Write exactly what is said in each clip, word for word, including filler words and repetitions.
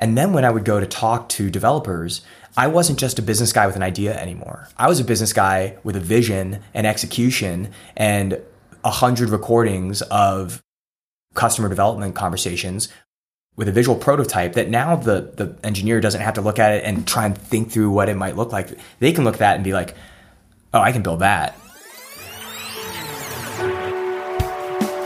And then when I would go to talk to developers, I wasn't just a business guy with an idea anymore. I was a business guy with a vision and execution and a hundred recordings of customer development conversations with a visual prototype that now the, the engineer doesn't have to look at it and try and think through what it might look like. They can look at that and be like, oh, I can build that.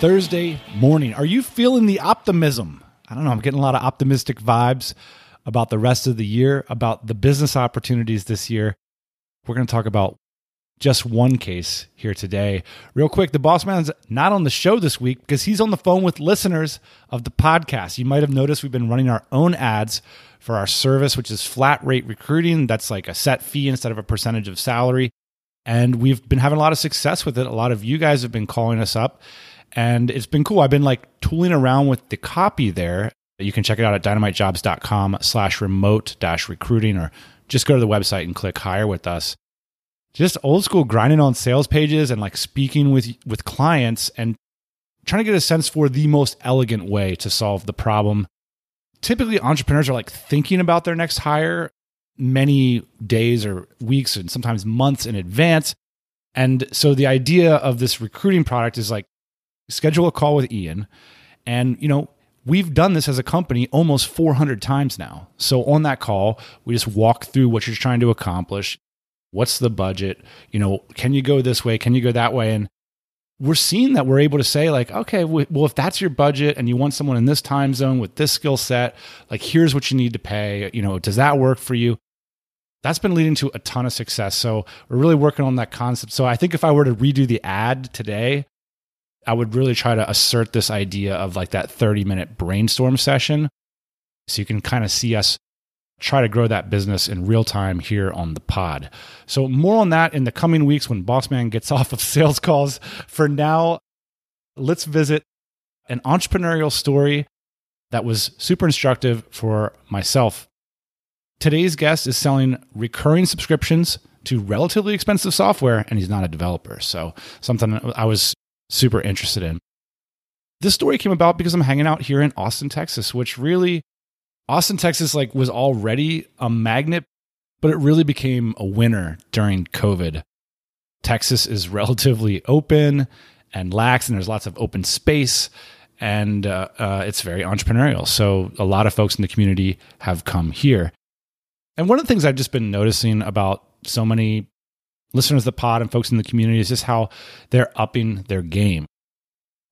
Thursday morning. Are you feeling the optimism? I don't know. I'm getting a lot of optimistic vibes about the rest of the year, about the business opportunities this year. We're going to talk about just one case here today. Real quick, the boss man's not on the show this week because he's on the phone with listeners of the podcast. You might have noticed we've been running our own ads for our service, which is flat rate recruiting. That's like a set fee instead of a percentage of salary. And we've been having a lot of success with it. A lot of you guys have been calling us up. And it's been cool. I've been like tooling around with the copy there. You can check it out at dynamitejobs.com slash remote dash recruiting, or just go to the website and click hire with us. Just old school grinding on sales pages and like speaking with, with clients and trying to get a sense for the most elegant way to solve the problem. Typically, entrepreneurs are like thinking about their next hire many days or weeks and sometimes months in advance. And so the idea of this recruiting product is like, schedule a call with Ian. And, you know, we've done this as a company almost four hundred times now. So on that call, we just walk through what you're trying to accomplish. What's the budget? You know, can you go this way? Can you go that way? And we're seeing that we're able to say like, okay, well, if that's your budget and you want someone in this time zone with this skill set, like here's what you need to pay. You know, does that work for you? That's been leading to a ton of success. So we're really working on that concept. So I think if I were to redo the ad today, I would really try to assert this idea of like that thirty minute brainstorm session. So you can kind of see us try to grow that business in real time here on the pod. So more on that in the coming weeks when Bossman gets off of sales calls. For now, let's visit an entrepreneurial story that was super instructive for myself. Today's guest is selling recurring subscriptions to relatively expensive software, and he's not a developer. So something I was super interested in. This story came about because I'm hanging out here in Austin, Texas, which really, Austin, Texas, like was already a magnet, but it really became a winner during COVID. Texas is relatively open and lax, and there's lots of open space, and uh, uh, it's very entrepreneurial. So a lot of folks in the community have come here. And one of the things I've just been noticing about so many listeners of the pod and folks in the community is just how they're upping their game.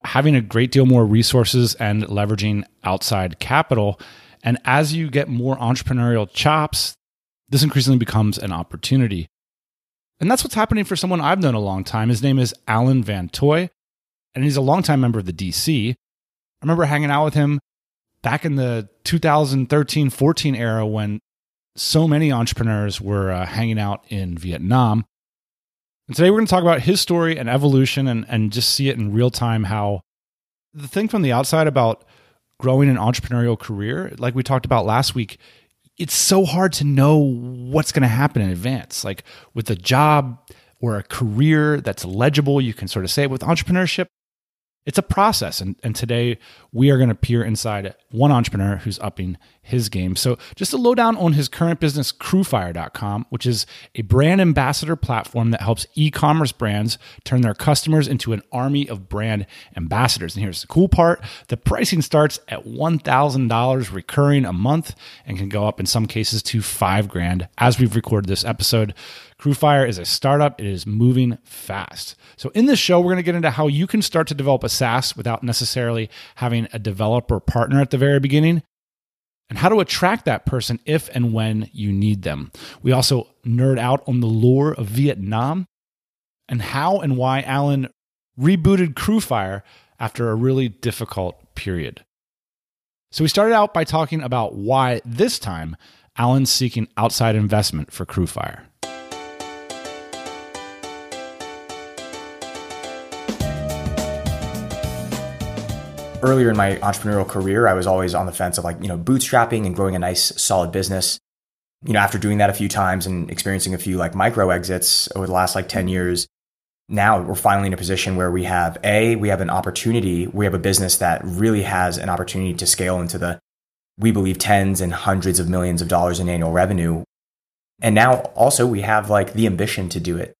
Having a great deal more resources and leveraging outside capital. And as you get more entrepreneurial chops, this increasingly becomes an opportunity. And that's what's happening for someone I've known a long time. His name is Alan Van Toy, and he's a longtime member of the D C. I remember hanging out with him back in the two thousand thirteen fourteen era when so many entrepreneurs were uh, hanging out in Vietnam. And today we're going to talk about his story and evolution and, and just see it in real time, how the thing from the outside about growing an entrepreneurial career, like we talked about last week, it's so hard to know what's going to happen in advance. Like with a job or a career that's legible, you can sort of say it. With entrepreneurship, it's a process. And, and today we are going to peer inside one entrepreneur who's upping his game. So just a lowdown on his current business, Crewfire dot com, which is a brand ambassador platform that helps e-commerce brands turn their customers into an army of brand ambassadors. And here's the cool part. The pricing starts at one thousand dollars recurring a month and can go up in some cases to five grand. As we've recorded this episode, Crewfire is a startup. It is moving fast. So in this show, we're going to get into how you can start to develop a SaaS without necessarily having a developer partner at the very beginning, and how to attract that person if and when you need them. We also nerd out on the lore of Vietnam and how and why Alan rebooted Crewfire after a really difficult period. So we started out by talking about why this time Alan's seeking outside investment for Crewfire. Earlier in my entrepreneurial career, I was always on the fence of like, you know, bootstrapping and growing a nice, solid business. You know, after doing that a few times and experiencing a few like micro exits over the last like ten years, now we're finally in a position where we have a, we have an opportunity. We have a business that really has an opportunity to scale into the, we believe, tens and hundreds of millions of dollars in annual revenue. And now also we have like the ambition to do it,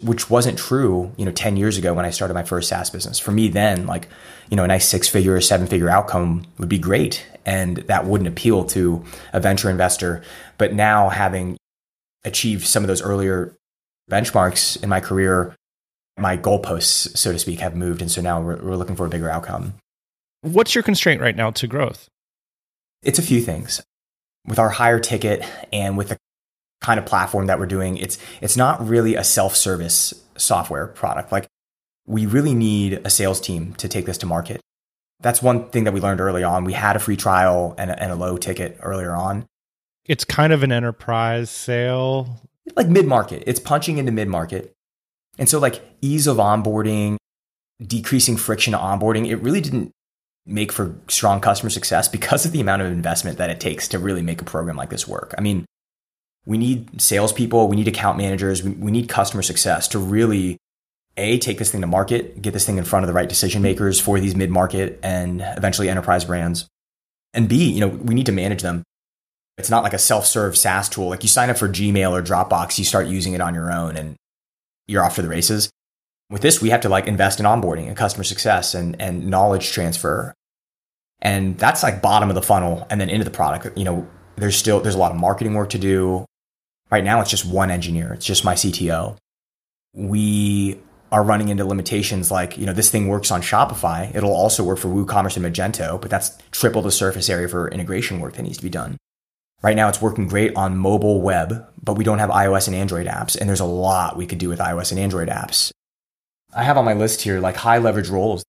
which wasn't true, you know, ten years ago when I started my first SaaS business. For me then, like, you know, a nice six-figure or seven-figure outcome would be great. And that wouldn't appeal to a venture investor. But now, having achieved some of those earlier benchmarks in my career, my goalposts, so to speak, have moved. And so now we're, we're looking for a bigger outcome. What's your constraint right now to growth? It's a few things. With our higher ticket and with the kind of platform that we're doing, it's it's not really a self-service software product. Like, we really need a sales team to take this to market. That's one thing that we learned early on. We had a free trial and a, and a low ticket earlier on. It's kind of an enterprise sale. Like mid-market. It's punching into mid-market. And so like ease of onboarding, decreasing friction to onboarding, it really didn't make for strong customer success because of the amount of investment that it takes to really make a program like this work. I mean, we need salespeople, we need account managers, we, we need customer success to really, A, take this thing to market, get this thing in front of the right decision makers for these mid-market and eventually enterprise brands. And B, you know, we need to manage them. It's not like a self-serve SaaS tool. Like, you sign up for Gmail or Dropbox, you start using it on your own and you're off to the races. With this, we have to like invest in onboarding and customer success and, and knowledge transfer. And that's like bottom of the funnel and then into the product. You know, there's still, there's a lot of marketing work to do. Right now, it's just one engineer. It's just my C T O. We are running into limitations like, you know, this thing works on Shopify. It'll also work for WooCommerce and Magento, but that's triple the surface area for integration work that needs to be done. Right now, it's working great on mobile web, but we don't have iOS and Android apps, and there's a lot we could do with iOS and Android apps. I have on my list here like high leverage roles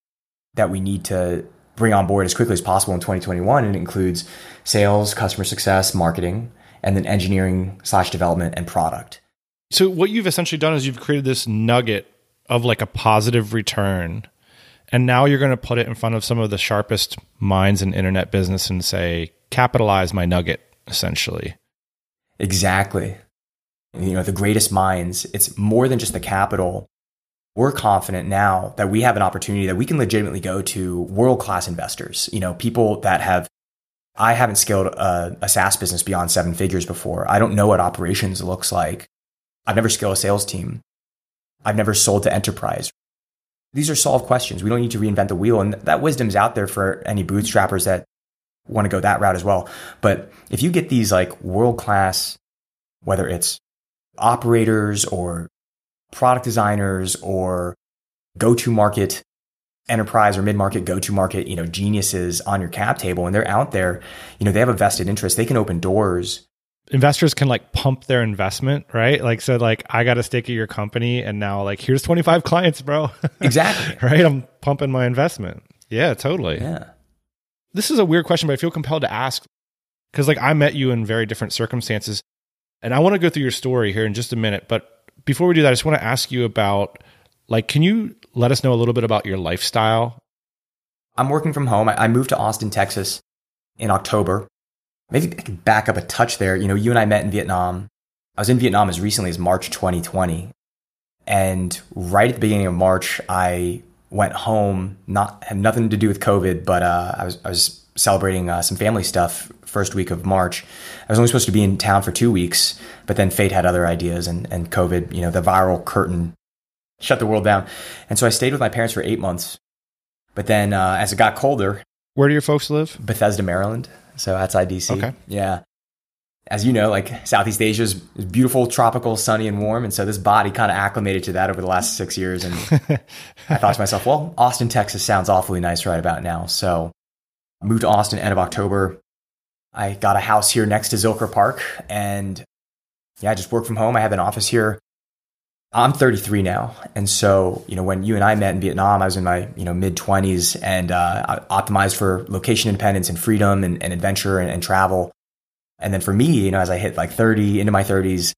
that we need to bring on board as quickly as possible in twenty twenty-one, and it includes sales, customer success, marketing, and then engineering slash development and product. So what you've essentially done is you've created this nugget of like a positive return, and now you're going to put it in front of some of the sharpest minds in internet business and say, capitalize my nugget, essentially. Exactly. You know, the greatest minds, it's more than just the capital. We're confident now that we have an opportunity that we can legitimately go to world-class investors, you know, people that have, I haven't scaled a, a SaaS business beyond seven figures before. I don't know what operations looks like. I've never scaled a sales team. I've never sold to enterprise. These are solved questions. We don't need to reinvent the wheel. And that wisdom's out there for any bootstrappers that want to go that route as well. But if you get these like world-class, whether it's operators or product designers or go-to-market enterprise or mid-market go-to-market, you know, geniuses on your cap table, and they're out there, you know, they have a vested interest. They can open doors. Investors can like pump their investment, right? Like, so like, I got a stake at your company and now like, here's twenty-five clients, bro. Exactly. Right? I'm pumping my investment. Yeah, totally. Yeah. This is a weird question, but I feel compelled to ask because like I met you in very different circumstances and I want to go through your story here in just a minute. But before we do that, I just want to ask you about like, can you let us know a little bit about your lifestyle? I'm working from home. I moved to Austin, Texas in October. Maybe I can back up a touch there. You know, you and I met in Vietnam. I was in Vietnam as recently as March twenty twenty. And right at the beginning of March, I went home, not had nothing to do with COVID, but uh, I was I was celebrating uh, some family stuff first week of March. I was only supposed to be in town for two weeks, but then fate had other ideas and, and COVID, you know, the viral curtain shut the world down. And so I stayed with my parents for eight months. But then uh, as it got colder. Where do your folks live? Bethesda, Maryland. So outside D C. Okay. Yeah. As you know, like Southeast Asia is beautiful, tropical, sunny, and warm. And so this body kind of acclimated to that over the last six years. And I thought to myself, well, Austin, Texas sounds awfully nice right about now. So I moved to Austin end of October. I got a house here next to Zilker Park. And yeah, I just work from home. I have an office here. I'm thirty-three now. And so, you know, when you and I met in Vietnam, I was in my, you know, mid twenties and uh, I optimized for location independence and freedom and, and adventure and, and travel. And then for me, you know, as I hit like thirty, into my thirties,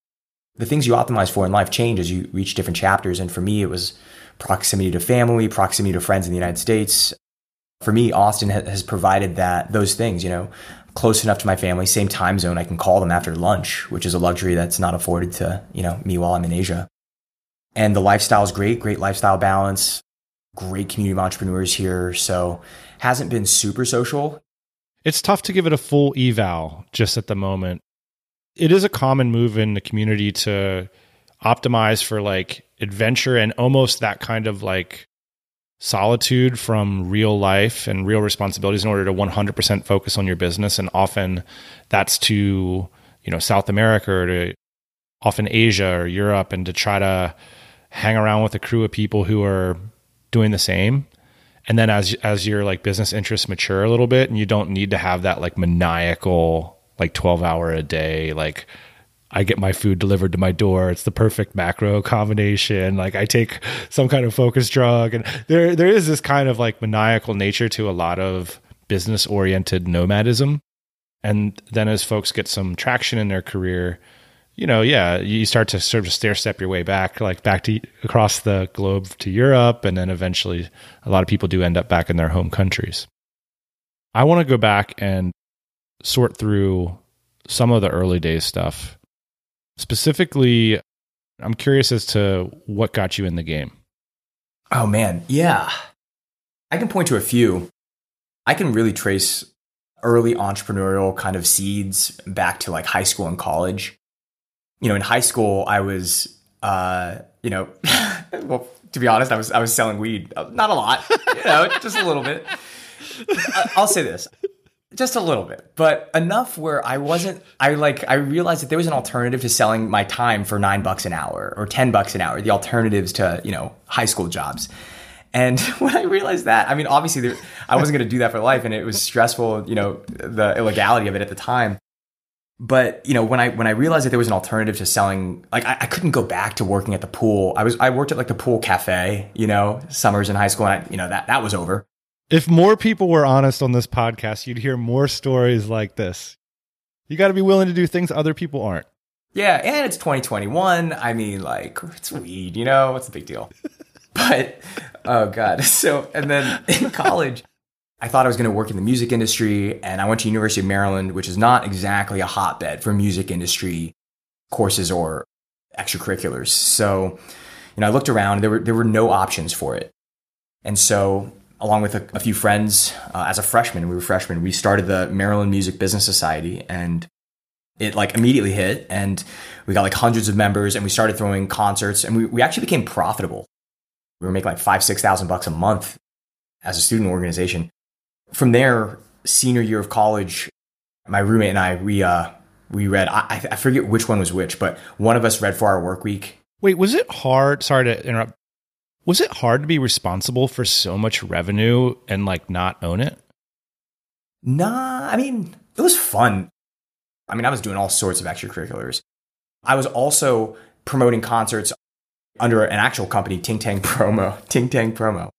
the things you optimize for in life change as you reach different chapters. And for me, it was proximity to family, proximity to friends in the United States. For me, Austin has provided that those things, you know, close enough to my family, same time zone, I can call them after lunch, which is a luxury that's not afforded to, you know, me while I'm in Asia. And the lifestyle is great, great lifestyle balance, great community of entrepreneurs here. So hasn't been super social. It's tough to give it a full eval just at the moment. It is a common move in the community to optimize for like adventure and almost that kind of like solitude from real life and real responsibilities in order to one hundred percent focus on your business. And often that's to, you know, South America or to often Asia or Europe, and to try to hang around with a crew of people who are doing the same. And then as as your like business interests mature a little bit, and you don't need to have that like maniacal like twelve hour a day, like I get my food delivered to my door, it's the perfect macro combination, like I take some kind of focus drug. And there there is this kind of like maniacal nature to a lot of business oriented nomadism. And then as folks get some traction in their career, you know, yeah, you start to sort of stair step your way back, like back to across the globe to Europe. And then eventually a lot of people do end up back in their home countries. I want to go back and sort through some of the early days stuff. Specifically, I'm curious as to what got you in the game. Oh man. Yeah. I can point to a few. I can really trace early entrepreneurial kind of seeds back to like high school and college. You know, in high school, I was, uh, you know, well, to be honest, I was I was selling weed. Not a lot, you know, just a little bit. I'll say this, just a little bit, but enough where I wasn't, I like, I realized that there was an alternative to selling my time for nine bucks an hour or ten bucks an hour, the alternatives to, you know, high school jobs. And when I realized that, I mean, obviously, there, I wasn't going to do that for life, and it was stressful, you know, the illegality of it at the time. But, you know, when I when I realized that there was an alternative to selling, like I, I couldn't go back to working at the pool. I was I worked at like the pool cafe, you know, summers in high school. And I, you know, that that was over. If more people were honest on this podcast, you'd hear more stories like this. You got to be willing to do things other people aren't. Yeah. And it's twenty twenty-one. I mean, like, it's weed, you know, what's the big deal? But, oh, God. So and then in college, I thought I was going to work in the music industry, and I went to University of Maryland, which is not exactly a hotbed for music industry courses or extracurriculars. So, you know, I looked around, and there were there were no options for it. And so, along with a, a few friends, uh, as a freshman, we were freshmen, we started the Maryland Music Business Society, and it like immediately hit, and we got like hundreds of members, and we started throwing concerts, and we we actually became profitable. We were making like five, six thousand bucks a month as a student organization. From there, senior year of college, my roommate and I, we uh, we read, I, I forget which one was which, but one of us read for our work week. Wait, was it hard? Sorry to interrupt. Was it hard to be responsible for so much revenue and like not own it? Nah, I mean, it was fun. I mean, I was doing all sorts of extracurriculars. I was also promoting concerts under an actual company, Ting Tang Promo, Ting Tang Promo.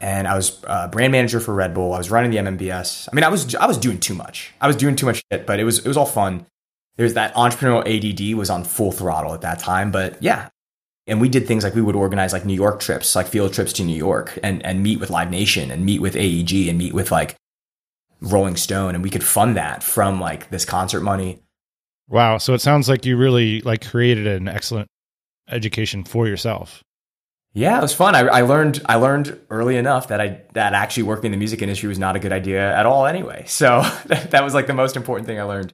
And I was uh, brand manager for Red Bull. I was running the M M B S. I mean, I was I was doing too much. I was doing too much shit, but it was it was all fun. There's that entrepreneurial A D D was on full throttle at that time. But yeah, and we did things like we would organize like New York trips, like field trips to New York, and and meet with Live Nation and meet with A E G and meet with like Rolling Stone, and we could fund that from like this concert money. Wow! So it sounds like you really like created an excellent education for yourself. Yeah, it was fun. I, I learned I learned early enough that I that actually working in the music industry was not a good idea at all anyway. So that, that was like the most important thing I learned.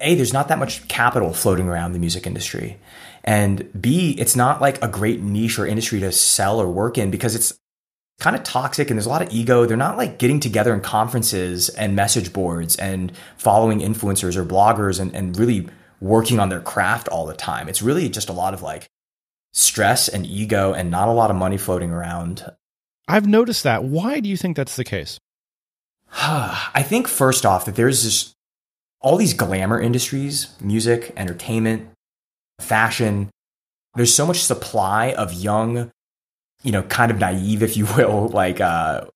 A, there's not that much capital floating around the music industry. And B, it's not like a great niche or industry to sell or work in because it's kind of toxic and there's a lot of ego. They're not like getting together in conferences and message boards and following influencers or bloggers and, and really working on their craft all the time. It's really just a lot of like stress and ego and not a lot of money floating around. I've noticed that. Why do you think that's the case? I think first off that there's just all these glamour industries, music, entertainment, fashion, there's so much supply of young, you know, kind of naive, if you will, like uh,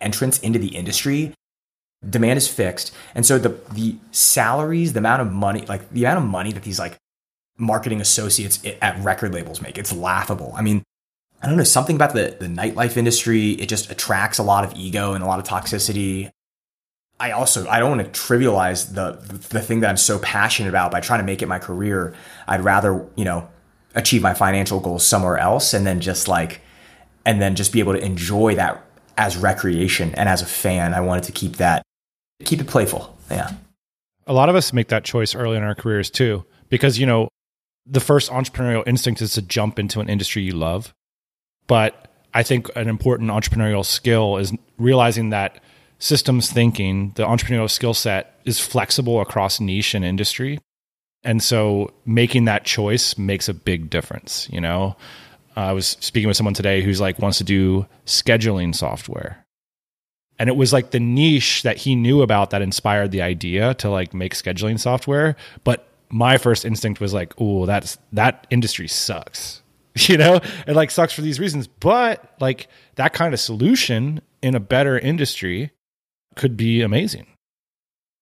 entrants into the industry. Demand is fixed. And so the the salaries, the amount of money, like the amount of money that these like marketing associates at record labels make, it's laughable. I mean, I don't know, something about the, the nightlife industry, it just attracts a lot of ego and a lot of toxicity. I also, I don't want to trivialize the the thing that I'm so passionate about by trying to make it my career. I'd rather, you know, achieve my financial goals somewhere else and then just like, and then just be able to enjoy that as recreation. And as a fan, I wanted to keep that, keep it playful. Yeah. A lot of us make that choice early in our careers too, because, you know, the first entrepreneurial instinct is to jump into an industry you love. But I think an important entrepreneurial skill is realizing that systems thinking, the entrepreneurial skill set, is flexible across niche and industry. And so making that choice makes a big difference. You know, uh, I was speaking with someone today who's like wants to do scheduling software. And it was like the niche that he knew about that inspired the idea to like make scheduling software. But my first instinct was like, oh, that's that industry sucks. You know, it like sucks for these reasons. But like that kind of solution in a better industry could be amazing.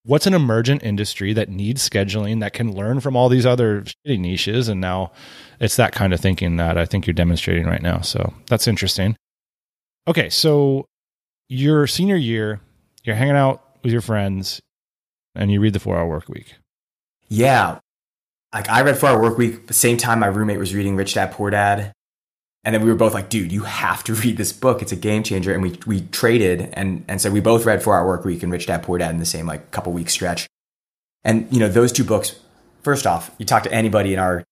What's an emergent industry that needs scheduling that can learn from all these other shitty niches? And now it's that kind of thinking that I think you're demonstrating right now. So that's interesting. Okay. So your senior year, you're hanging out with your friends and you read the four hour work week. Yeah. Like I read four hour work week, the same time my roommate was reading Rich Dad, Poor Dad. And then we were both like, dude, you have to read this book. It's a game changer. And we we traded. And and so we both read four hour work week and Rich Dad, Poor Dad in the same like couple week stretch. And, you know, those two books, first off, you talk to anybody in our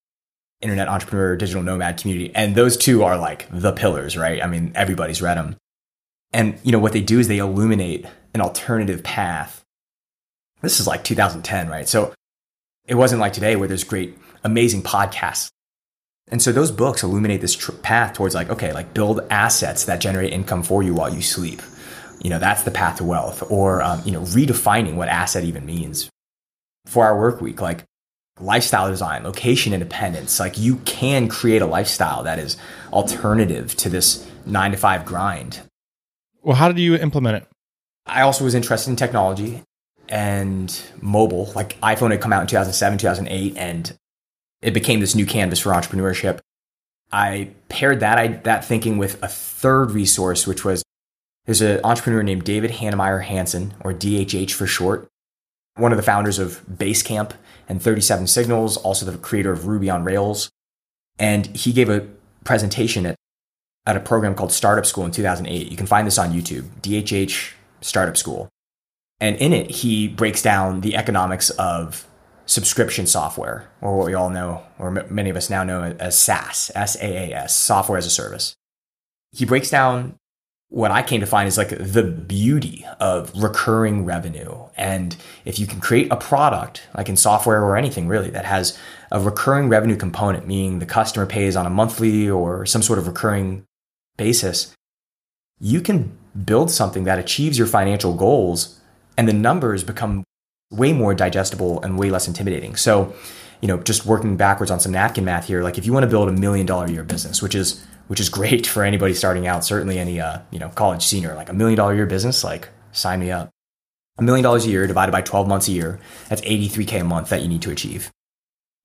internet entrepreneur, digital nomad community, and those two are like the pillars, right? I mean, everybody's read them. And, you know, what they do is they illuminate an alternative path. This is like two thousand ten, right? So it wasn't like today where there's great, amazing podcasts. And so those books illuminate this tr- path towards like, okay, like build assets that generate income for you while you sleep. You know, that's the path to wealth. Or, um, you know, redefining what asset even means. For our work week, like lifestyle design, location independence, like you can create a lifestyle that is alternative to this nine to five grind. Well, how did you implement it? I also was interested in technology and mobile. Like iPhone had come out in two thousand seven, two thousand eight, and it became this new canvas for entrepreneurship. I paired that I, that thinking with a third resource, which was there's an entrepreneur named David Hanemeyer Hansen, or D H H for short, one of the founders of Basecamp and thirty-seven Signals, also the creator of Ruby on Rails. And he gave a presentation at, at a program called Startup School in two thousand eight. You can find this on YouTube, D H H Startup School. And in it, he breaks down the economics of subscription software, or what we all know, or m- many of us now know as SaaS, S A A S, software as a service. He breaks down what I came to find is like the beauty of recurring revenue. And if you can create a product, like in software or anything really, that has a recurring revenue component, meaning the customer pays on a monthly or some sort of recurring basis, you can build something that achieves your financial goals and the numbers become way more digestible and way less intimidating. So, you know, just working backwards on some napkin math here, like if you want to build a million dollar a year business, which is which is great for anybody starting out, certainly any uh, you know, college senior, like a million dollar a year business, like sign me up. A million dollars a year divided by twelve months a year, that's eighty-three K a month that you need to achieve.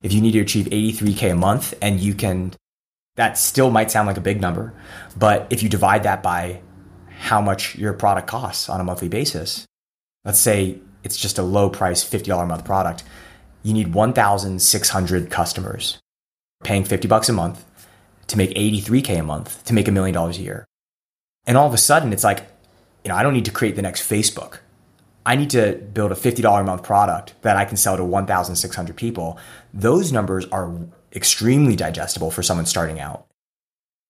If you need to achieve eighty-three K a month, and you can, that still might sound like a big number, but if you divide that by how much your product costs on a monthly basis, let's say it's just a low price fifty dollars a month product. You need one thousand six hundred customers paying fifty bucks a month to make eighty-three K a month to make a million dollars a year. And all of a sudden it's like, you know, I don't need to create the next Facebook. I need to build a fifty dollars a month product that I can sell to one thousand six hundred people. Those numbers are extremely digestible for someone starting out.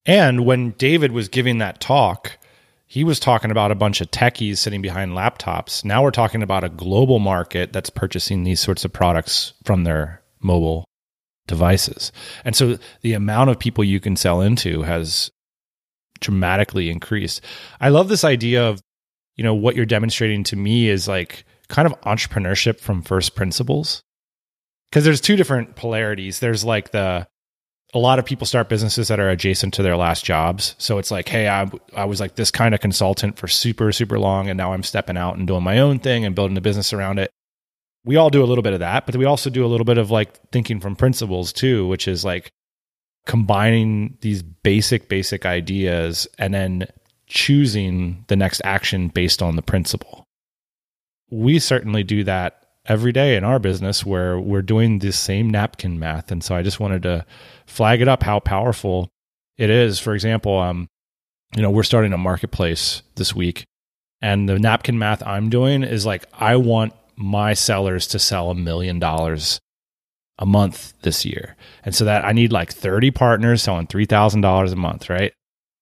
And when David was giving that talk, he was talking about a bunch of techies sitting behind laptops. Now we're talking about a global market that's purchasing these sorts of products from their mobile devices. And so the amount of people you can sell into has dramatically increased. I love this idea of, you know, what you're demonstrating to me is like kind of entrepreneurship from first principles. Because there's two different polarities. There's like the a lot of people start businesses that are adjacent to their last jobs. So it's like, hey, I I was like this kind of consultant for super, super long, and now I'm stepping out and doing my own thing and building a business around it. We all do a little bit of that, but we also do a little bit of like thinking from principles too, which is like combining these basic, basic ideas and then choosing the next action based on the principle. We certainly do that every day in our business where we're doing this same napkin math. And so I just wanted to flag it up how powerful it is. For example, um, you know, we're starting a marketplace this week, and the napkin math I'm doing is like, I want my sellers to sell a million dollars a month this year. And so that I need like thirty partners selling three thousand dollars a month, right?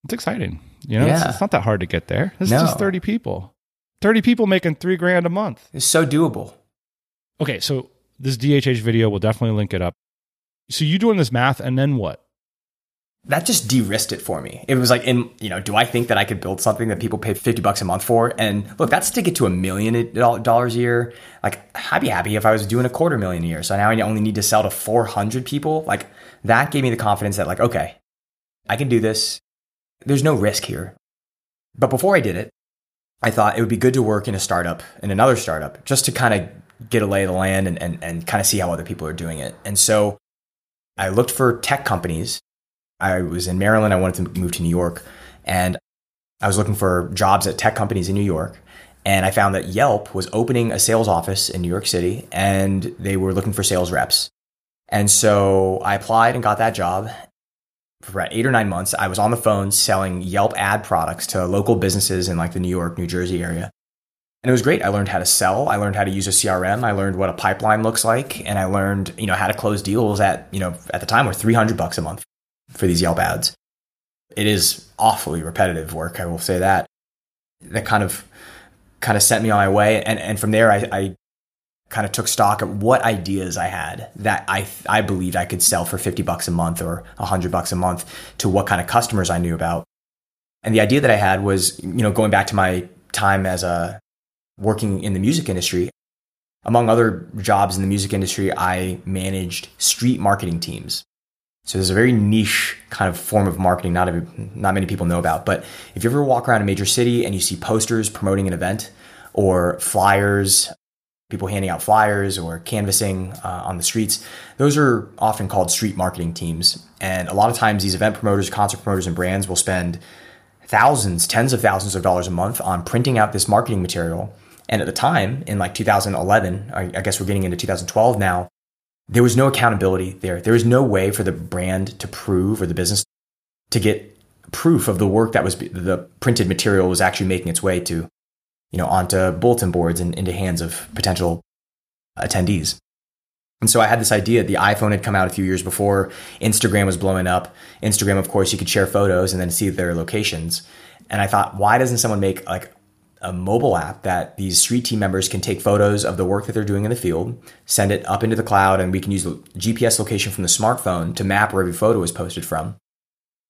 It's exciting. You know, yeah. it's, it's not that hard to get there. It's no. just thirty people. thirty people making three grand a month. It's so doable. Okay, so this D H H video, we'll definitely link it up. So you doing this math, and then what? That just de-risked it for me. It was like, in, you know, do I think that I could build something that people pay fifty bucks a month for? And look, that's to get to a million dollars a year. Like, I'd be happy if I was doing a quarter million a year. So now I only need to sell to four hundred people. Like, that gave me the confidence that like, okay, I can do this. There's no risk here. But before I did it, I thought it would be good to work in a startup, in another startup, just to kind of get a lay of the land and, and, and kind of see how other people are doing it. And so I looked for tech companies. I was in Maryland. I wanted to move to New York. And I was looking for jobs at tech companies in New York. And I found that Yelp was opening a sales office in New York City, and they were looking for sales reps. And so I applied and got that job. For about eight or nine months, I was on the phone selling Yelp ad products to local businesses in like the New York, New Jersey area. And it was great. I learned how to sell. I learned how to use a C R M. I learned what a pipeline looks like. And I learned, you know, how to close deals at, you know, at the time were three hundred bucks a month for these Yelp ads. It is awfully repetitive work. I will say that. That kind of, kind of sent me on my way. And, and from there, I, I kind of took stock of what ideas I had that I I believed I could sell for fifty bucks a month or one hundred bucks a month to what kind of customers I knew about. And the idea that I had was, you know, going back to my time as a working in the music industry, among other jobs in the music industry, I managed street marketing teams. So there's a very niche kind of form of marketing not a, not many people know about. But if you ever walk around a major city and you see posters promoting an event or flyers, people handing out flyers or canvassing uh, on the streets, those are often called street marketing teams. And a lot of times these event promoters, concert promoters, and brands will spend thousands, tens of thousands of dollars a month on printing out this marketing material. And at the time, in like two thousand eleven, I, I guess we're getting into two thousand twelve now, there was no accountability there. There was no way for the brand to prove, or the business to get proof of the work that was the printed material was actually making its way to, you know, onto bulletin boards and into hands of potential attendees. And so I had this idea. The iPhone had come out a few years before. Instagram was blowing up. Instagram, of course, you could share photos and then see their locations. And I thought, why doesn't someone make like a mobile app that these street team members can take photos of the work that they're doing in the field, send it up into the cloud, and we can use G P S location from the smartphone to map where every photo is posted from.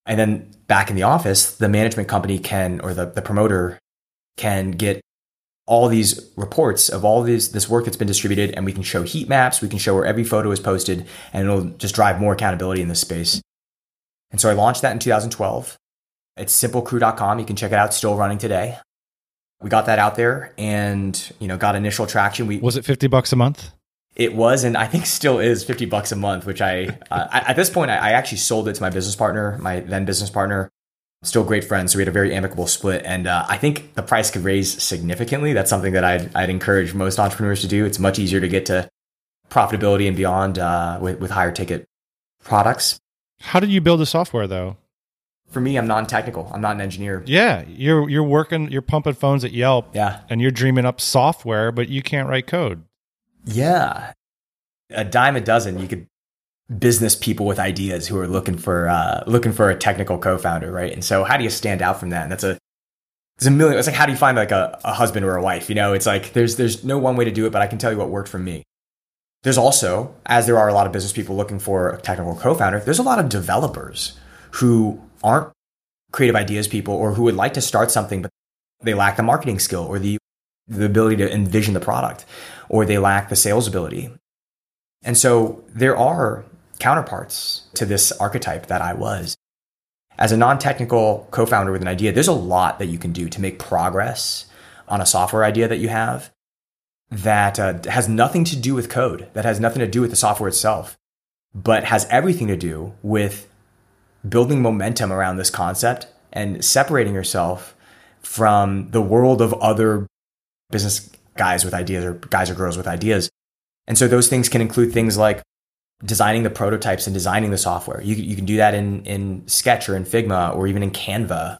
And then back in the office, the management company can, or the, the promoter can get all these reports of all these, this work that's been distributed, and we can show heat maps, we can show where every photo is posted, and it'll just drive more accountability in this space. And so I launched that in two thousand twelve. It's simple crew dot com. You can check it out. It's still running today. We got that out there and, you know, got initial traction. We Was it fifty bucks a month? It was, and I think still is fifty bucks a month, which I, uh, I at this point, I, I actually sold it to my business partner, my then business partner. Still great friends. So we had a very amicable split. And uh, I think the price could raise significantly. That's something that I'd, I'd encourage most entrepreneurs to do. It's much easier to get to profitability and beyond uh, with, with higher ticket products. How did you build the software though? For me, I'm non-technical. I'm not an engineer. Yeah. You're, you're working, you're pumping phones at Yelp, yeah, and you're dreaming up software, but you can't write code. Yeah. A dime a dozen. You could business people with ideas who are looking for uh, looking for a technical co-founder, right? And so, how do you stand out from that? And that's a it's a million. It's like, how do you find like a, a husband or a wife? You know, it's like there's there's no one way to do it, but I can tell you what worked for me. There's also, as there are a lot of business people looking for a technical co-founder, there's a lot of developers who aren't creative ideas people, or who would like to start something but they lack the marketing skill or the the ability to envision the product, or they lack the sales ability. And so there are counterparts to this archetype that I was. As a non-technical co-founder with an idea, there's a lot that you can do to make progress on a software idea that you have that uh, has nothing to do with code, that has nothing to do with the software itself, but has everything to do with building momentum around this concept and separating yourself from the world of other business guys with ideas or guys or girls with ideas. And so those things can include things like designing the prototypes and designing the software. You, you can do that in, in Sketch or in Figma or even in Canva.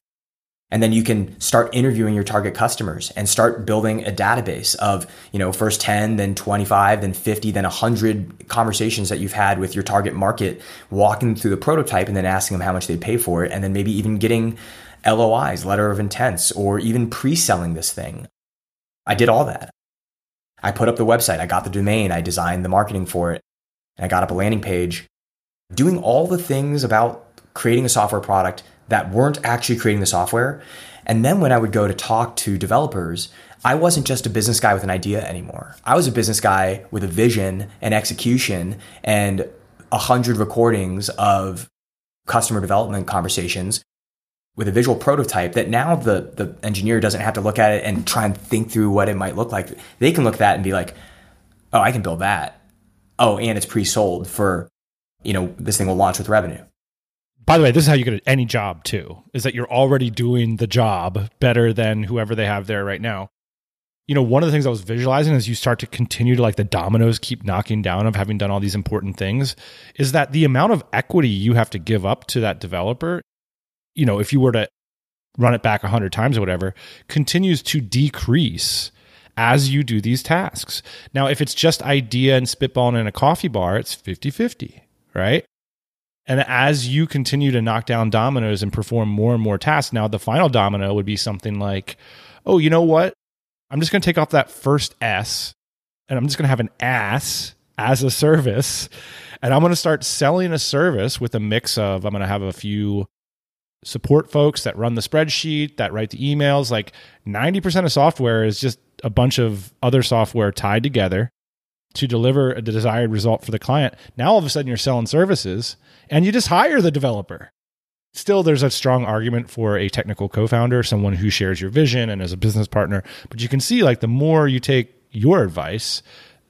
And then you can start interviewing your target customers and start building a database of, you know, first ten, then twenty-five, then fifty, then one hundred conversations that you've had with your target market, walking through the prototype and then asking them how much they pay for it. And then maybe even getting L O Is, letter of intents, or even pre-selling this thing. I did all that. I put up the website. I got the domain. I designed the marketing for it. And I got up a landing page, doing all the things about creating a software product that weren't actually creating the software. And then when I would go to talk to developers, I wasn't just a business guy with an idea anymore. I was a business guy with a vision and execution and a hundred recordings of customer development conversations with a visual prototype that now the, the engineer doesn't have to look at it and try and think through what it might look like. They can look at that and be like, oh, I can build that. Oh, and it's pre-sold for, you know, this thing will launch with revenue. By the way, this is how you get at any job too, is that you're already doing the job better than whoever they have there right now. You know, one of the things I was visualizing as you start to continue to like the dominoes keep knocking down of having done all these important things is that the amount of equity you have to give up to that developer, you know, if you were to run it back one hundred times or whatever, continues to decrease as you do these tasks. Now, if it's just idea and spitballing in a coffee bar, it's fifty-fifty, right? And as you continue to knock down dominoes and perform more and more tasks, now the final domino would be something like, oh, you know what? I'm just going to take off that first S and I'm just going to have an ass as a service. And I'm going to start selling a service with a mix of, I'm going to have a few support folks that run the spreadsheet, that write the emails. Like ninety percent of software is just a bunch of other software tied together to deliver a desired result for the client. Now, all of a sudden, you're selling services and you just hire the developer. Still, there's a strong argument for a technical co-founder, someone who shares your vision and is a business partner. But you can see, like, the more you take your advice,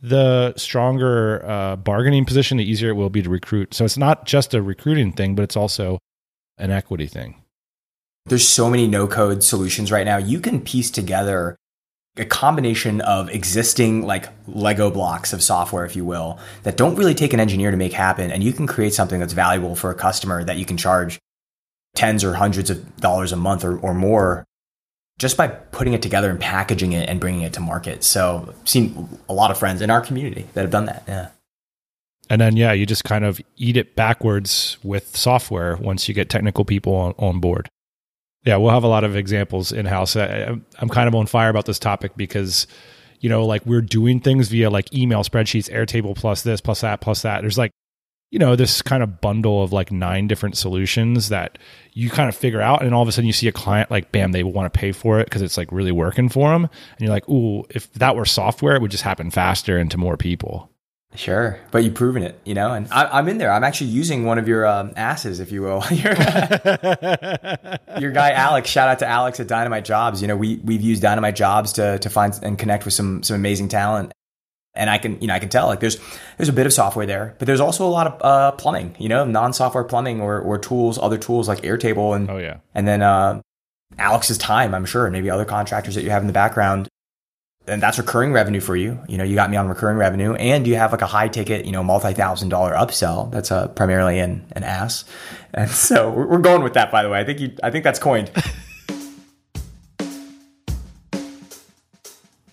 the stronger uh, bargaining position, the easier it will be to recruit. So it's not just a recruiting thing, but it's also an equity thing. There's so many no-code solutions right now. You can piece together a combination of existing like Lego blocks of software, if you will, that don't really take an engineer to make happen. And you can create something that's valuable for a customer that you can charge tens or hundreds of dollars a month or, or more just by putting it together and packaging it and bringing it to market. So I've seen a lot of friends in our community that have done that. Yeah. And then, yeah, you just kind of eat it backwards with software once you get technical people on, on board. Yeah, we'll have a lot of examples in-house. I, I'm kind of on fire about this topic because, you know, like we're doing things via like email, spreadsheets, Airtable, plus this, plus that, plus that. There's like, you know, this kind of bundle of like nine different solutions that you kind of figure out. And all of a sudden you see a client, like, bam, they want to pay for it because it's like really working for them. And you're like, ooh, if that were software, it would just happen faster and to more people. Sure. But you've proven it, you know, and I, I'm in there. I'm actually using one of your um, asses, if you will. your, your guy, Alex, shout out to Alex at Dynamite Jobs. You know, we, we've used Dynamite Jobs to to find and connect with some some amazing talent. And I can, you know, I can tell like there's there's a bit of software there, but there's also a lot of uh, plumbing, you know, non-software plumbing or or tools, other tools like Airtable. And, oh, yeah. And then uh, Alex's time, I'm sure, and maybe other contractors that you have in the background. And that's recurring revenue for you. You know, you got me on recurring revenue and you have like a high ticket, you know, multi-thousand dollar upsell. That's uh, primarily an, an ass. And so we're going with that, by the way. I think you, I think that's coined.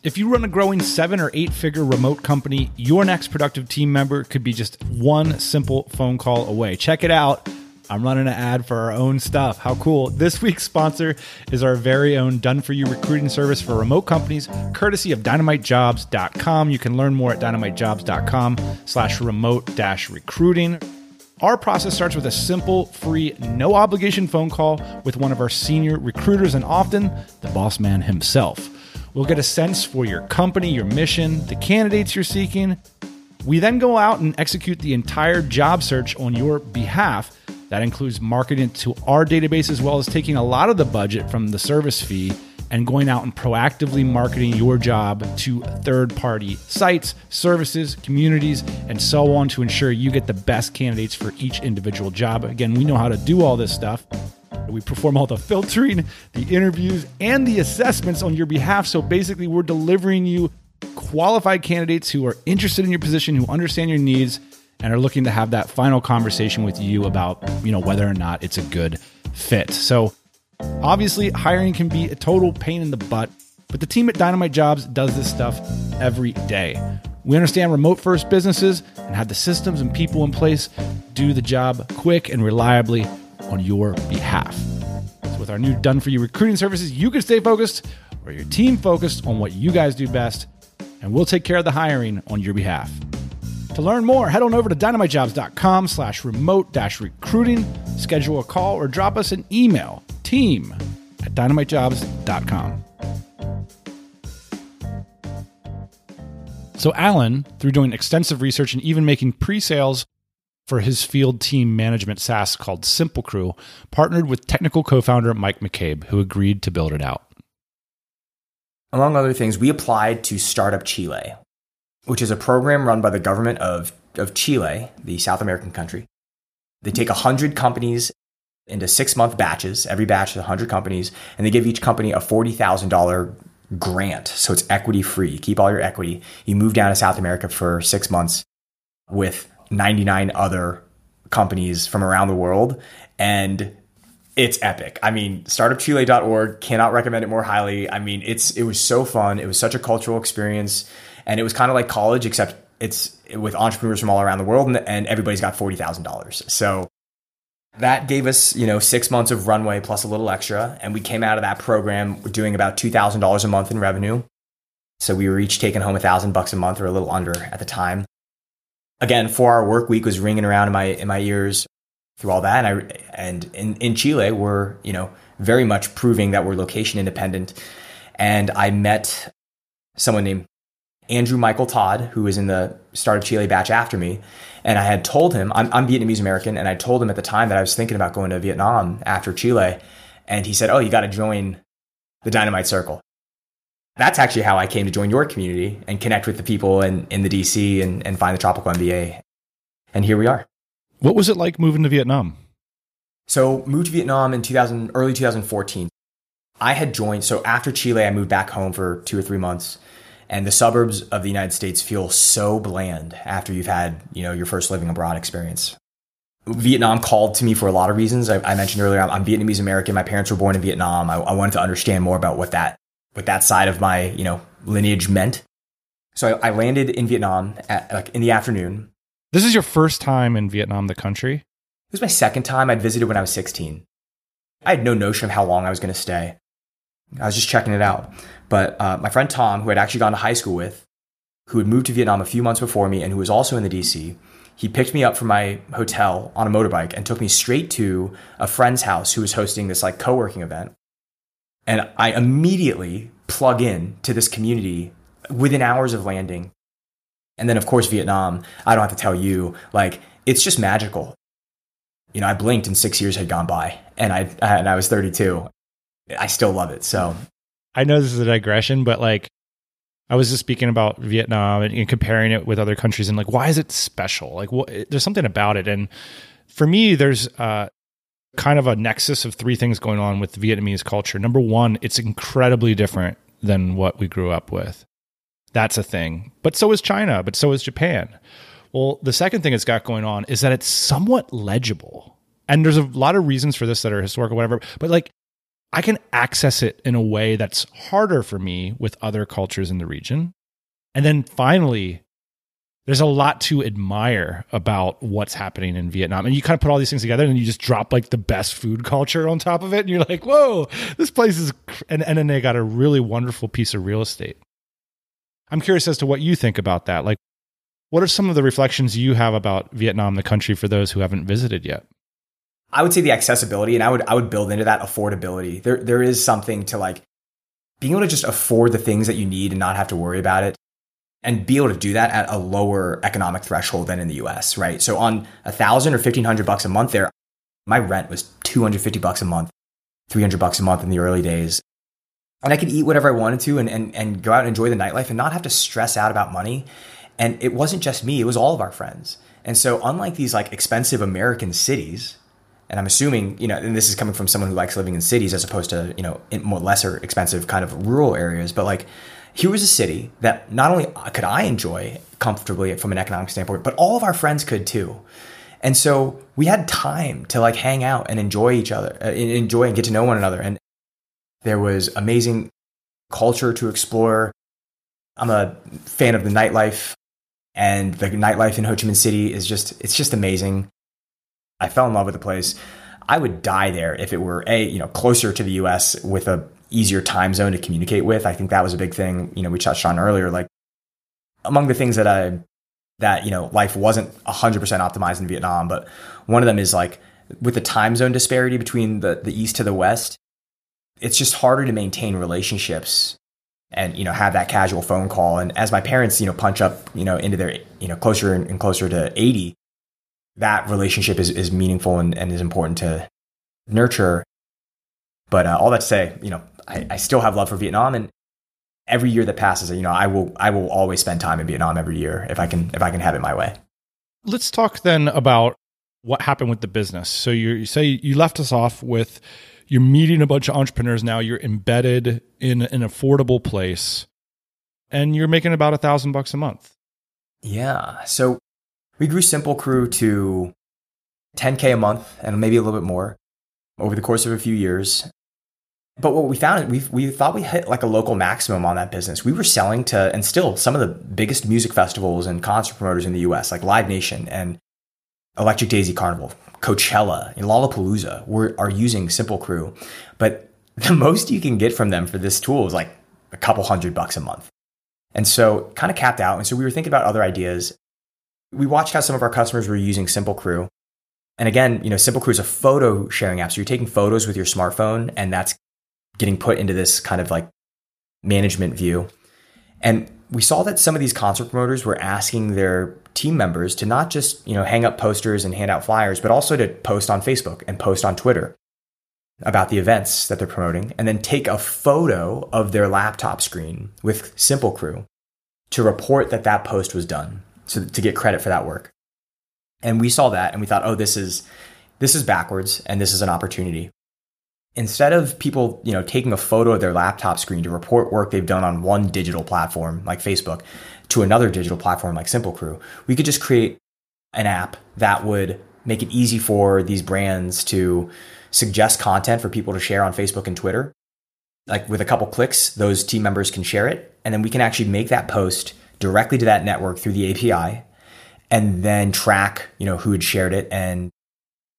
If you run a growing seven or eight figure remote company, your next productive team member could be just one simple phone call away. Check it out. I'm running an ad for our own stuff. How cool. This week's sponsor is our very own done-for-you recruiting service for remote companies, courtesy of dynamite jobs dot com. You can learn more at dynamite jobs dot com slash remote dash recruiting. Our process starts with a simple, free, no-obligation phone call with one of our senior recruiters and often the boss man himself. We'll get a sense for your company, your mission, the candidates you're seeking, We then go out and execute the entire job search on your behalf. That includes marketing to our database, as well as taking a lot of the budget from the service fee and going out and proactively marketing your job to third-party sites, services, communities, and so on to ensure you get the best candidates for each individual job. Again, we know how to do all this stuff. We perform all the filtering, the interviews, and the assessments on your behalf. So basically, we're delivering you qualified candidates who are interested in your position, who understand your needs, and are looking to have that final conversation with you about, you know, whether or not it's a good fit. So obviously, hiring can be a total pain in the butt, but the team at Dynamite Jobs does this stuff every day. We understand remote-first businesses and have the systems and people in place do the job quick and reliably on your behalf. So with our new done-for-you recruiting services, you can stay focused or your team focused on what you guys do best, and we'll take care of the hiring on your behalf. To learn more, head on over to dynamitejobs.com slash remote dash recruiting, schedule a call, or drop us an email, team at dynamite jobs dot com. So Alan, through doing extensive research and even making pre-sales for his field team management SaaS called Simple Crew, partnered with technical co-founder Mike McCabe, who agreed to build it out. Among other things, we applied to Startup Chile, which is a program run by the government of, of Chile, the South American country. They take one hundred companies into six-month batches. Every batch is one hundred companies, and they give each company a forty thousand dollars grant, so it's equity-free. You keep all your equity. You move down to South America for six months with ninety-nine other companies from around the world, and it's epic. I mean, startup chile dot org, cannot recommend it more highly. I mean, it's it was so fun. It was such a cultural experience. And it was kind of like college, except it's with entrepreneurs from all around the world, and, and everybody's got forty thousand dollars. So that gave us, you know, six months of runway plus a little extra. And we came out of that program doing about two thousand dollars a month in revenue. So we were each taking home a thousand bucks a month or a little under at the time. Again, four hour work week was ringing around in my, in my ears through all that. And I, and in, in Chile, we're, you know, very much proving that we're location independent. And I met someone named Andrew Michael Todd, who was in the Startup Chile batch after me. And I had told him, I'm, I'm Vietnamese American, and I told him at the time that I was thinking about going to Vietnam after Chile. And he said, oh, you got to join the Dynamite Circle. That's actually how I came to join your community and connect with the people in, in the D C and, and find the Tropical M B A. And here we are. What was it like moving to Vietnam? So moved to Vietnam in two thousand, early twenty fourteen. I had joined, so after Chile, I moved back home for two or three months. And the suburbs of the United States feel so bland after you've had, you know, your first living abroad experience. Vietnam called to me for a lot of reasons. I, I mentioned earlier, I'm, I'm Vietnamese American. My parents were born in Vietnam. I, I wanted to understand more about what that, what that side of my, you know, lineage meant. So I, I landed in Vietnam at, like in the afternoon. This is your first time in Vietnam, the country? It was my second time. I'd visited when I was sixteen. I had no notion of how long I was going to stay. I was just checking it out. But uh, my friend Tom, who I'd actually gone to high school with, who had moved to Vietnam a few months before me and who was also in the D C, he picked me up from my hotel on a motorbike and took me straight to a friend's house who was hosting this like co-working event. And I immediately plug in to this community within hours of landing. And then, of course, Vietnam, I don't have to tell you, like, it's just magical. You know, I blinked and six years had gone by, and I, and I was thirty-two. I still love it. So I know this is a digression, but like I was just speaking about Vietnam and, and comparing it with other countries and like, why is it special? Like well, it, there's something about it. And for me, there's uh, kind of a nexus of three things going on with Vietnamese culture. Number one, it's incredibly different than what we grew up with. That's a thing. But so is China, but so is Japan. Well, the second thing it's got going on is that it's somewhat legible. And there's a lot of reasons for this that are historical, whatever, but like, I can access it in a way that's harder for me with other cultures in the region. And then finally, there's a lot to admire about what's happening in Vietnam. And you kind of put all these things together and you just drop like the best food culture on top of it. And you're like, whoa, this place is... And, and then they got a really wonderful piece of real estate. I'm curious as to what you think about that. Like, what are some of the reflections you have about Vietnam, the country, for those who haven't visited yet? I would say the accessibility, and I would I would build into that affordability. There there is something to like being able to just afford the things that you need and not have to worry about it. and be able to do that at a lower economic threshold than in the U S, right? So on a thousand or fifteen hundred bucks a month there, my rent was two hundred fifty bucks a month, three hundred bucks a month in the early days. And I could eat whatever I wanted to and, and and go out and enjoy the nightlife and not have to stress out about money. And it wasn't just me, it was all of our friends. And so unlike these like expensive American cities, and I'm assuming, you know, and this is coming from someone who likes living in cities as opposed to, you know, in more lesser expensive kind of rural areas, but like here was a city that not only could I enjoy comfortably from an economic standpoint, but all of our friends could too. And so we had time to like hang out and enjoy each other, uh, enjoy and get to know one another. And there was amazing culture to explore. I'm a fan of the nightlife, and the nightlife in Ho Chi Minh City is just, it's just amazing. I fell in love with the place. I would die there if it were a, you know, closer to the U S with a easier time zone to communicate with. I think that was a big thing, you know, we touched on earlier, like among the things that I, that, you know, life wasn't a hundred percent optimized in Vietnam, but one of them is like with the time zone disparity between the, the East to the West, it's just harder to maintain relationships and, you know, have that casual phone call. And as my parents, you know, punch up, you know, into their, you know, closer and closer to eighty, that relationship is, is meaningful and, and is important to nurture. But uh, all that to say, you know, I, I still have love for Vietnam, and every year that passes, you know, I will, I will always spend time in Vietnam every year if I can, if I can have it my way. Let's talk then about what happened with the business. So you, you say you left us off with, you're meeting a bunch of entrepreneurs now, you're embedded in an affordable place, and you're making about a thousand bucks a month. Yeah. So we grew Simple Crew to ten K a month and maybe a little bit more over the course of a few years. But what we found is we we thought we hit like a local maximum on that business. We were selling to, and still, some of the biggest music festivals and concert promoters in the U S, like Live Nation and Electric Daisy Carnival, Coachella, and Lollapalooza were, are using Simple Crew. But the most you can get from them for this tool is like a couple hundred bucks a month. And so kind of capped out. And so we were thinking about other ideas. We watched how some of our customers were using Simple Crew. And again, you know, Simple Crew is a photo sharing app. So you're taking photos with your smartphone, and that's getting put into this kind of like management view. And we saw that some of these concert promoters were asking their team members to not just, you know, hang up posters and hand out flyers, but also to post on Facebook and post on Twitter about the events that they're promoting, and then take a photo of their laptop screen with Simple Crew to report that that post was done, to, to get credit for that work. And we saw that and we thought, oh, this is, this is backwards, and this is an opportunity. Instead of people, you know, taking a photo of their laptop screen to report work they've done on one digital platform like Facebook to another digital platform like Simple Crew, we could just create an app that would make it easy for these brands to suggest content for people to share on Facebook and Twitter. Like with a couple clicks, those team members can share it, and then we can actually make that post directly to that network through the A P I, and then track, you know, who had shared it, and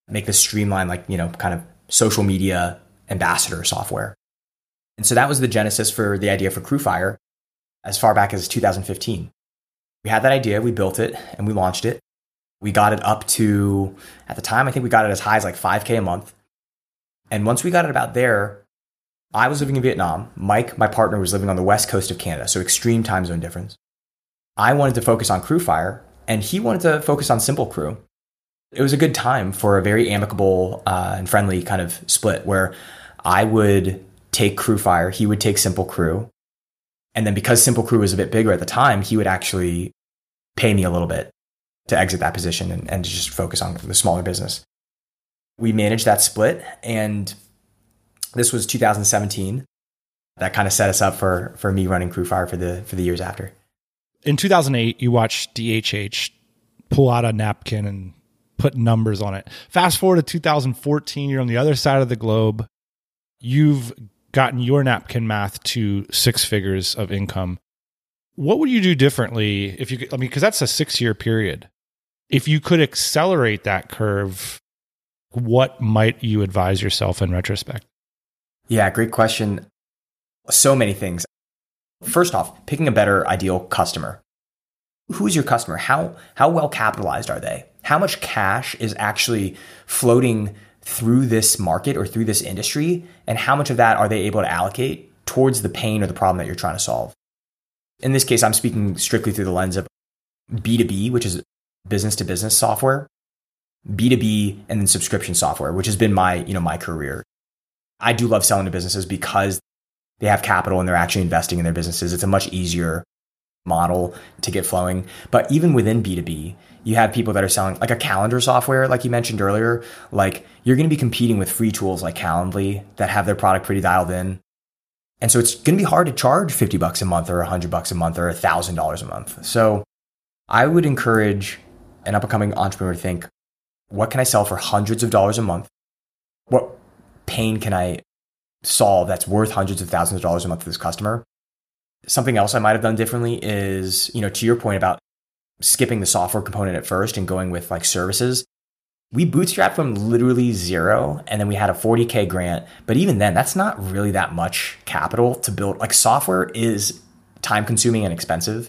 make this streamline, like, you know, kind of social media ambassador software. And so that was the genesis for the idea for Crewfire as far back as two thousand fifteen. We had that idea, we built it, and we launched it. We got it up to, at the time, I think we got it as high as like five K a month. And once we got it about there, I was living in Vietnam. Mike, my partner, was living on the west coast of Canada, so extreme time zone difference. I wanted to focus on Crewfire, and he wanted to focus on Simple Crew. It was a good time for a very amicable uh, and friendly kind of split where I would take Crewfire, he would take Simple Crew. And then because Simple Crew was a bit bigger at the time, he would actually pay me a little bit to exit that position and, and to just focus on the smaller business. We managed that split, and this was two thousand seventeen. That kind of set us up for, for me running Crewfire for the, for the years after. In two thousand eight, you watched D H H pull out a napkin and put numbers on it. Fast forward to two thousand fourteen, you're on the other side of the globe. You've gotten your napkin math to six figures of income. What would you do differently if you could, I mean, because that's a six-year period. If you could accelerate that curve, what might you advise yourself in retrospect? Yeah, great question. So many things. First off, picking a better ideal customer. Who's your customer? How how well capitalized are they? How much cash is actually floating through this market or through this industry? And how much of that are they able to allocate towards the pain or the problem that you're trying to solve? In this case, I'm speaking strictly through the lens of B two B, which is business to business software, B two B, and then subscription software, which has been my, you know, my career. I do love selling to businesses because they have capital and they're actually investing in their businesses. It's a much easier model to get flowing. But even within B two B, you have people that are selling like a calendar software, like you mentioned earlier. Like, you're going to be competing with free tools like Calendly that have their product pretty dialed in. And so it's going to be hard to charge fifty bucks a month or one hundred bucks a month or one thousand dollars a month. So I would encourage an up-and-coming entrepreneur to think, what can I sell for hundreds of dollars a month? What pain can I solve that's worth hundreds of thousands of dollars a month to this customer? Something else I might have done differently is, you know, to your point about skipping the software component at first and going with like services, we bootstrapped from literally zero, and then we had a forty K grant. But even then, that's not really that much capital to build. Like, software is time consuming and expensive.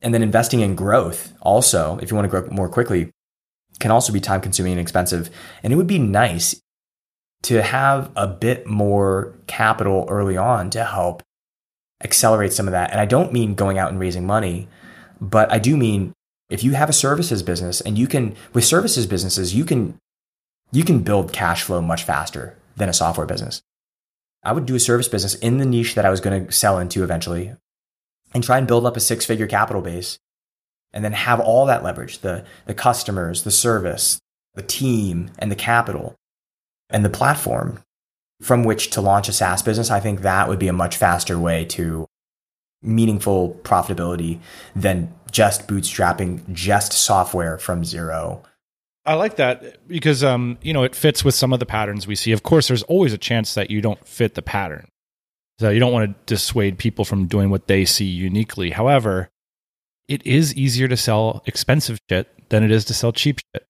And then investing in growth also, if you want to grow more quickly, can also be time consuming and expensive. And it would be nice to have a bit more capital early on to help accelerate some of that. And I don't mean going out and raising money, but I do mean if you have a services business, and you can, with services businesses, you can you can build cash flow much faster than a software business. I would do a service business in the niche that I was going to sell into eventually and try and build up a six-figure capital base, and then have all that leverage, the the customers, the service, the team, and the capital, and the platform from which to launch a SaaS business. I think that would be a much faster way to meaningful profitability than just bootstrapping just software from zero. I like that because, um, you know, it fits with some of the patterns we see. Of course, there's always a chance that you don't fit the pattern. So you don't want to dissuade people from doing what they see uniquely. However, it is easier to sell expensive shit than it is to sell cheap shit.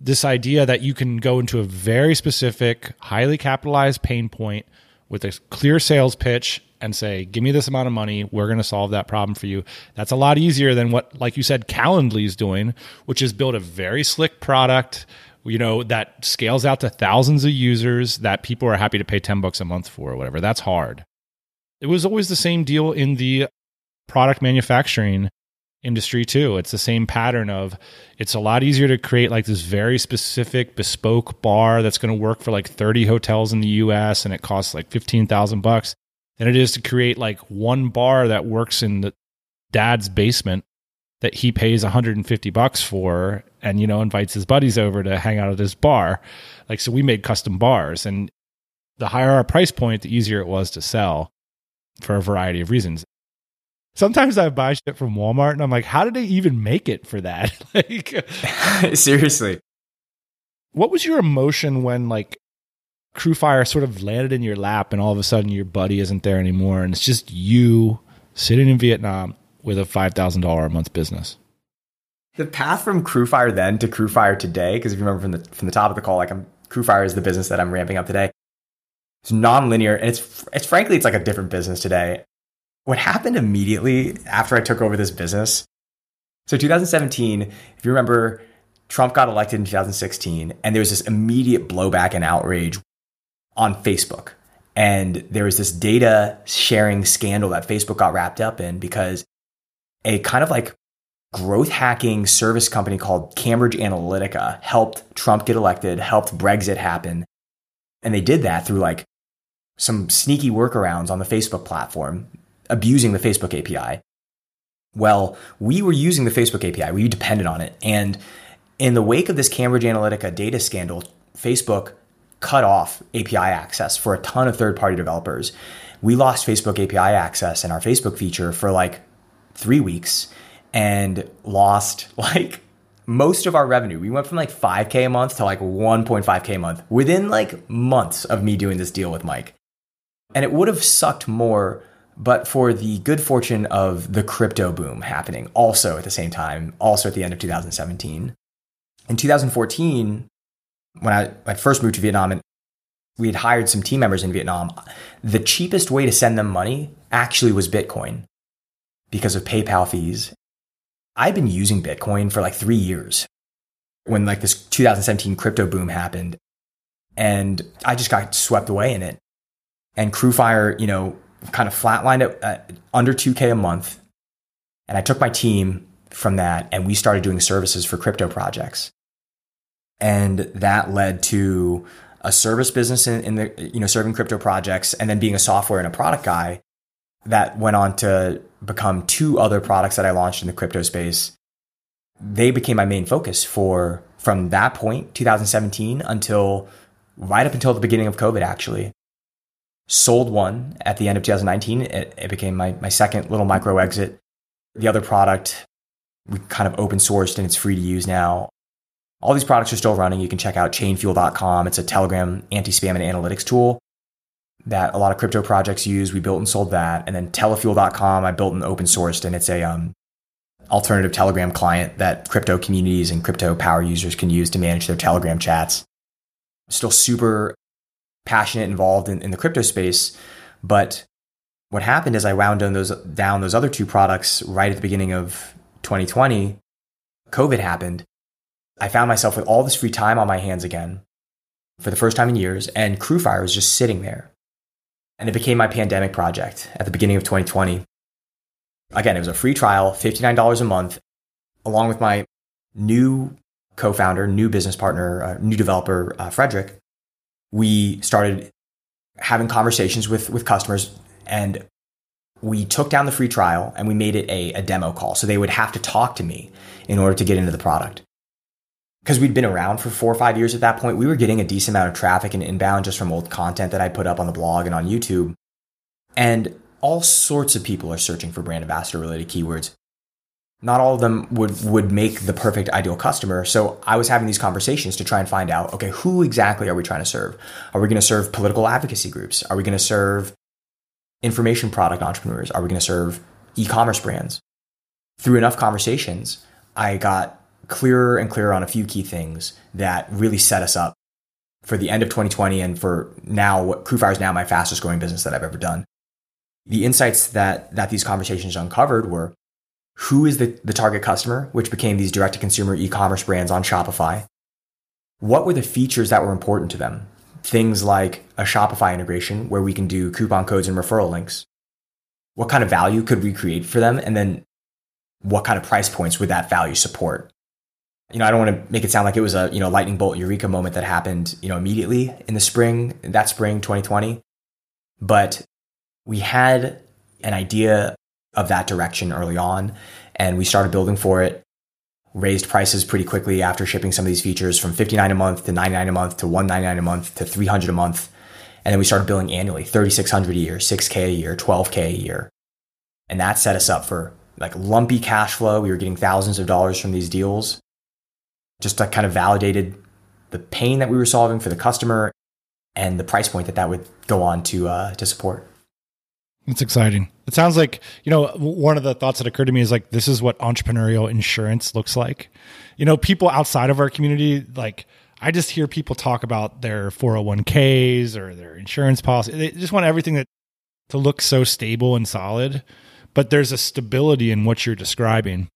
This idea that you can go into a very specific, highly capitalized pain point with a clear sales pitch and say, give me this amount of money, we're going to solve that problem for you. That's a lot easier than what, like you said, Calendly is doing, which is build a very slick product, you know, that scales out to thousands of users that people are happy to pay ten bucks a month for or whatever. That's hard. It was always the same deal in the product manufacturing industry too. It's the same pattern of, it's a lot easier to create like this very specific bespoke bar that's going to work for like thirty hotels in the U S and it costs like fifteen thousand bucks than it is to create like one bar that works in the dad's basement that he pays one hundred fifty bucks for and, you know, invites his buddies over to hang out at his bar. Like, so we made custom bars, and the higher our price point, the easier it was to sell for a variety of reasons. Sometimes I buy shit from Walmart and I'm like, how did they even make it for that? Like, seriously. What was your emotion when like Crewfire sort of landed in your lap and all of a sudden your buddy isn't there anymore and it's just you sitting in Vietnam with a five thousand dollars a month business? The path from Crewfire then to Crewfire today, because if you remember from the from the top of the call, like I'm Crewfire is the business that I'm ramping up today. It's nonlinear, and it's it's frankly it's like a different business today. What happened immediately after I took over this business? So two thousand seventeen, if you remember, Trump got elected in two thousand sixteen, and there was this immediate blowback and outrage on Facebook. And there was this data sharing scandal that Facebook got wrapped up in because a kind of like growth hacking service company called Cambridge Analytica helped Trump get elected, helped Brexit happen. And they did that through like some sneaky workarounds on the Facebook platform, abusing the Facebook A P I. Well, we were using the Facebook A P I. We depended on it. And in the wake of this Cambridge Analytica data scandal, Facebook cut off A P I access for a ton of third-party developers. We lost Facebook A P I access and our Facebook feature for like three weeks and lost like most of our revenue. We went from like five K a month to like one point five K a month within like months of me doing this deal with Mike. And it would have sucked more but for the good fortune of the crypto boom happening also at the same time, also at the end of two thousand seventeen. In two thousand fourteen, when I, I first moved to Vietnam and we had hired some team members in Vietnam, the cheapest way to send them money actually was Bitcoin because of PayPal fees. I'd been using Bitcoin for like three years when like this two thousand seventeen crypto boom happened, and I just got swept away in it. And Crewfire, you know, kind of flatlined at, at under two K a month. And I took my team from that and we started doing services for crypto projects. And that led to a service business in, in the, you know, serving crypto projects, and then being a software and a product guy that went on to become two other products that I launched in the crypto space. They became my main focus for from that point, two thousand seventeen, until right up until the beginning of COVID, actually. Sold one at the end of two thousand nineteen. It, it became my, my second little micro exit. The other product we kind of open sourced and it's free to use now. All these products are still running. You can check out chain fuel dot com. It's a Telegram anti-spam and analytics tool that a lot of crypto projects use. We built and sold that. And then telefuel dot com, I built and open sourced, and it's a um, alternative Telegram client that crypto communities and crypto power users can use to manage their Telegram chats. Still super passionate, involved in, in the crypto space. But what happened is I wound down those, down those other two products right at the beginning of twenty twenty. COVID happened. I found myself with all this free time on my hands again for the first time in years, and Crewfire was just sitting there. And it became my pandemic project at the beginning of twenty twenty. Again, it was a free trial, fifty-nine dollars a month, along with my new co-founder, new business partner, uh, new developer, uh, Frederick. We started having conversations with, with customers, and we took down the free trial and we made it a, a demo call. So they would have to talk to me in order to get into the product. Because we'd been around for four or five years at that point, we were getting a decent amount of traffic and inbound just from old content that I put up on the blog and on YouTube. And all sorts of people are searching for brand ambassador-related keywords. Not all of them would, would make the perfect ideal customer. So I was having these conversations to try and find out, okay, who exactly are we trying to serve? Are we going to serve political advocacy groups? Are we going to serve information product entrepreneurs? Are we going to serve e-commerce brands? Through enough conversations, I got clearer and clearer on a few key things that really set us up for the end of twenty twenty and for now, what Crewfire is now my fastest growing business that I've ever done. The insights that that these conversations uncovered were who is the, the target customer, which became these direct-to-consumer e-commerce brands on Shopify. What were the features that were important to them? Things like a Shopify integration where we can do coupon codes and referral links. What kind of value could we create for them? And then what kind of price points would that value support? You know, I don't want to make it sound like it was a, you know, lightning bolt eureka moment that happened, you know, immediately in the spring, that spring twenty twenty. But we had an idea of that direction early on, and we started building for it, raised prices pretty quickly after shipping some of these features from fifty-nine dollars a month to ninety-nine dollars a month to one hundred ninety-nine dollars a month to three hundred dollars a month. And then we started billing annually, thirty-six hundred dollars a year, six K a year, twelve K a year. And that set us up for like lumpy cash flow. We were getting thousands of dollars from these deals. Just like kind of validated the pain that we were solving for the customer and the price point that that would go on to uh, to support. That's exciting. It sounds like, you know, one of the thoughts that occurred to me is like, this is what entrepreneurial insurance looks like. You know, people outside of our community, like I just hear people talk about their four oh one k's or their insurance policy. They just want everything that to look so stable and solid, but there's a stability in what you're describing.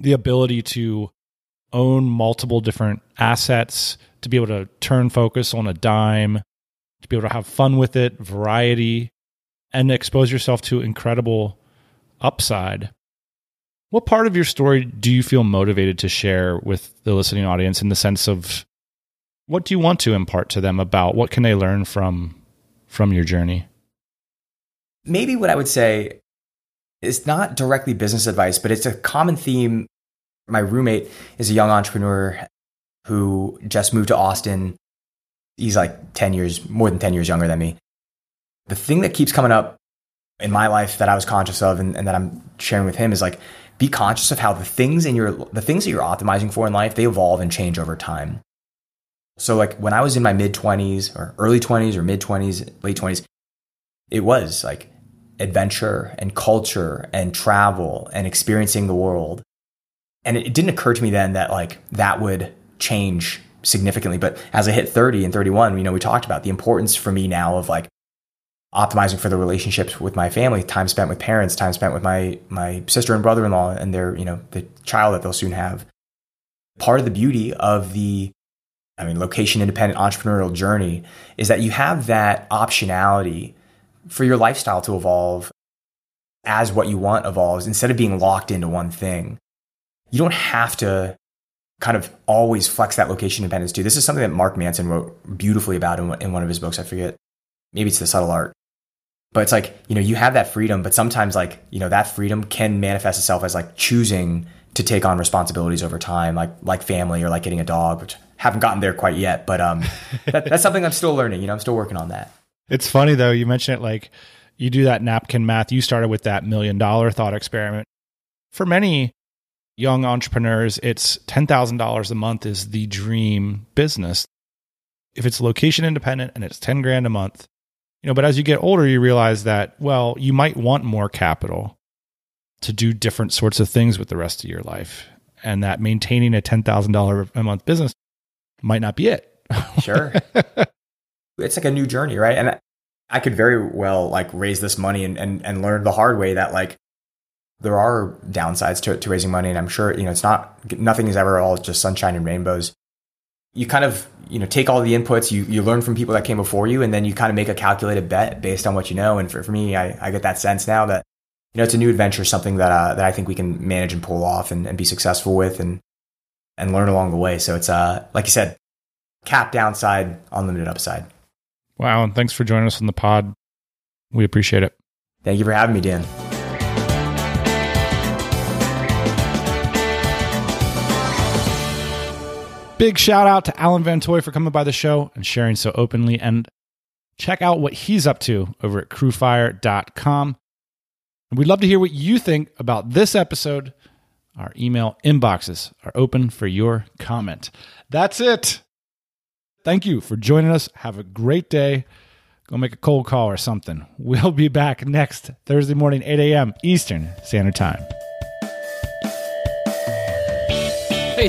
The ability to own multiple different assets, to be able to turn focus on a dime, to be able to have fun with it, variety, and expose yourself to incredible upside. What part of your story do you feel motivated to share with the listening audience in the sense of what do you want to impart to them about? What can they learn from, from your journey? Maybe what I would say is not directly business advice, but it's a common theme. My roommate is a young entrepreneur who just moved to Austin. He's like ten years, more than ten years younger than me. The thing that keeps coming up in my life that I was conscious of and, and that I'm sharing with him is like, be conscious of how the things in your, the things that you're optimizing for in life, they evolve and change over time. So like when I was in my mid twenties or early twenties or mid twenties, late twenties, it was like adventure and culture and travel and experiencing the world. And it didn't occur to me then that like that would change significantly. But as I hit thirty and thirty-one, you know, we talked about the importance for me now of like optimizing for the relationships with my family, time spent with parents, time spent with my my sister and brother-in-law and their, you know, the child that they'll soon have. Part of the beauty of the, I mean, location-independent entrepreneurial journey is that you have that optionality for your lifestyle to evolve as what you want evolves, instead of being locked into one thing. You don't have to kind of always flex that location dependence too. This is something that Mark Manson wrote beautifully about in, in one of his books. I forget. Maybe it's The Subtle Art. But it's like, you know, you have that freedom, but sometimes like, you know, that freedom can manifest itself as like choosing to take on responsibilities over time, like like family or like getting a dog, which I haven't gotten there quite yet. But um, that, that's something I'm still learning. You know, I'm still working on that. It's funny though. You mentioned it, like you do that napkin math. You started with that million dollar thought experiment. For many young entrepreneurs, it's ten thousand dollars a month is the dream business. If it's location independent and it's ten grand a month, you know, but as you get older, you realize that, well, you might want more capital to do different sorts of things with the rest of your life. And that maintaining a ten thousand dollars a month business might not be it. Sure. It's like a new journey, right? And I could very well like raise this money and, and, and learn the hard way that like, there are downsides to, to raising money. And I'm sure, you know, it's not, nothing is ever all just sunshine and rainbows. You kind of, you know, take all the inputs, you you learn from people that came before you, and then you kind of make a calculated bet based on what you know. And for, for me, I, I get that sense now that, you know, it's a new adventure, something that uh, that I think we can manage and pull off and, and be successful with and and learn along the way. So it's, uh like you said, cap downside, unlimited upside. Wow. And thanks for joining us on the pod. We appreciate it. Thank you for having me, Dan. Big shout out to Alan Van Toy for coming by the show and sharing so openly, and check out what he's up to over at crewfire dot com. And we'd love to hear what you think about this episode. Our email inboxes are open for your comment. That's it. Thank you for joining us. Have a great day. Go make a cold call or something. We'll be back next Thursday morning, eight a.m. Eastern Standard Time. Hey,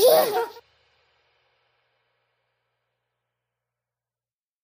Yeah.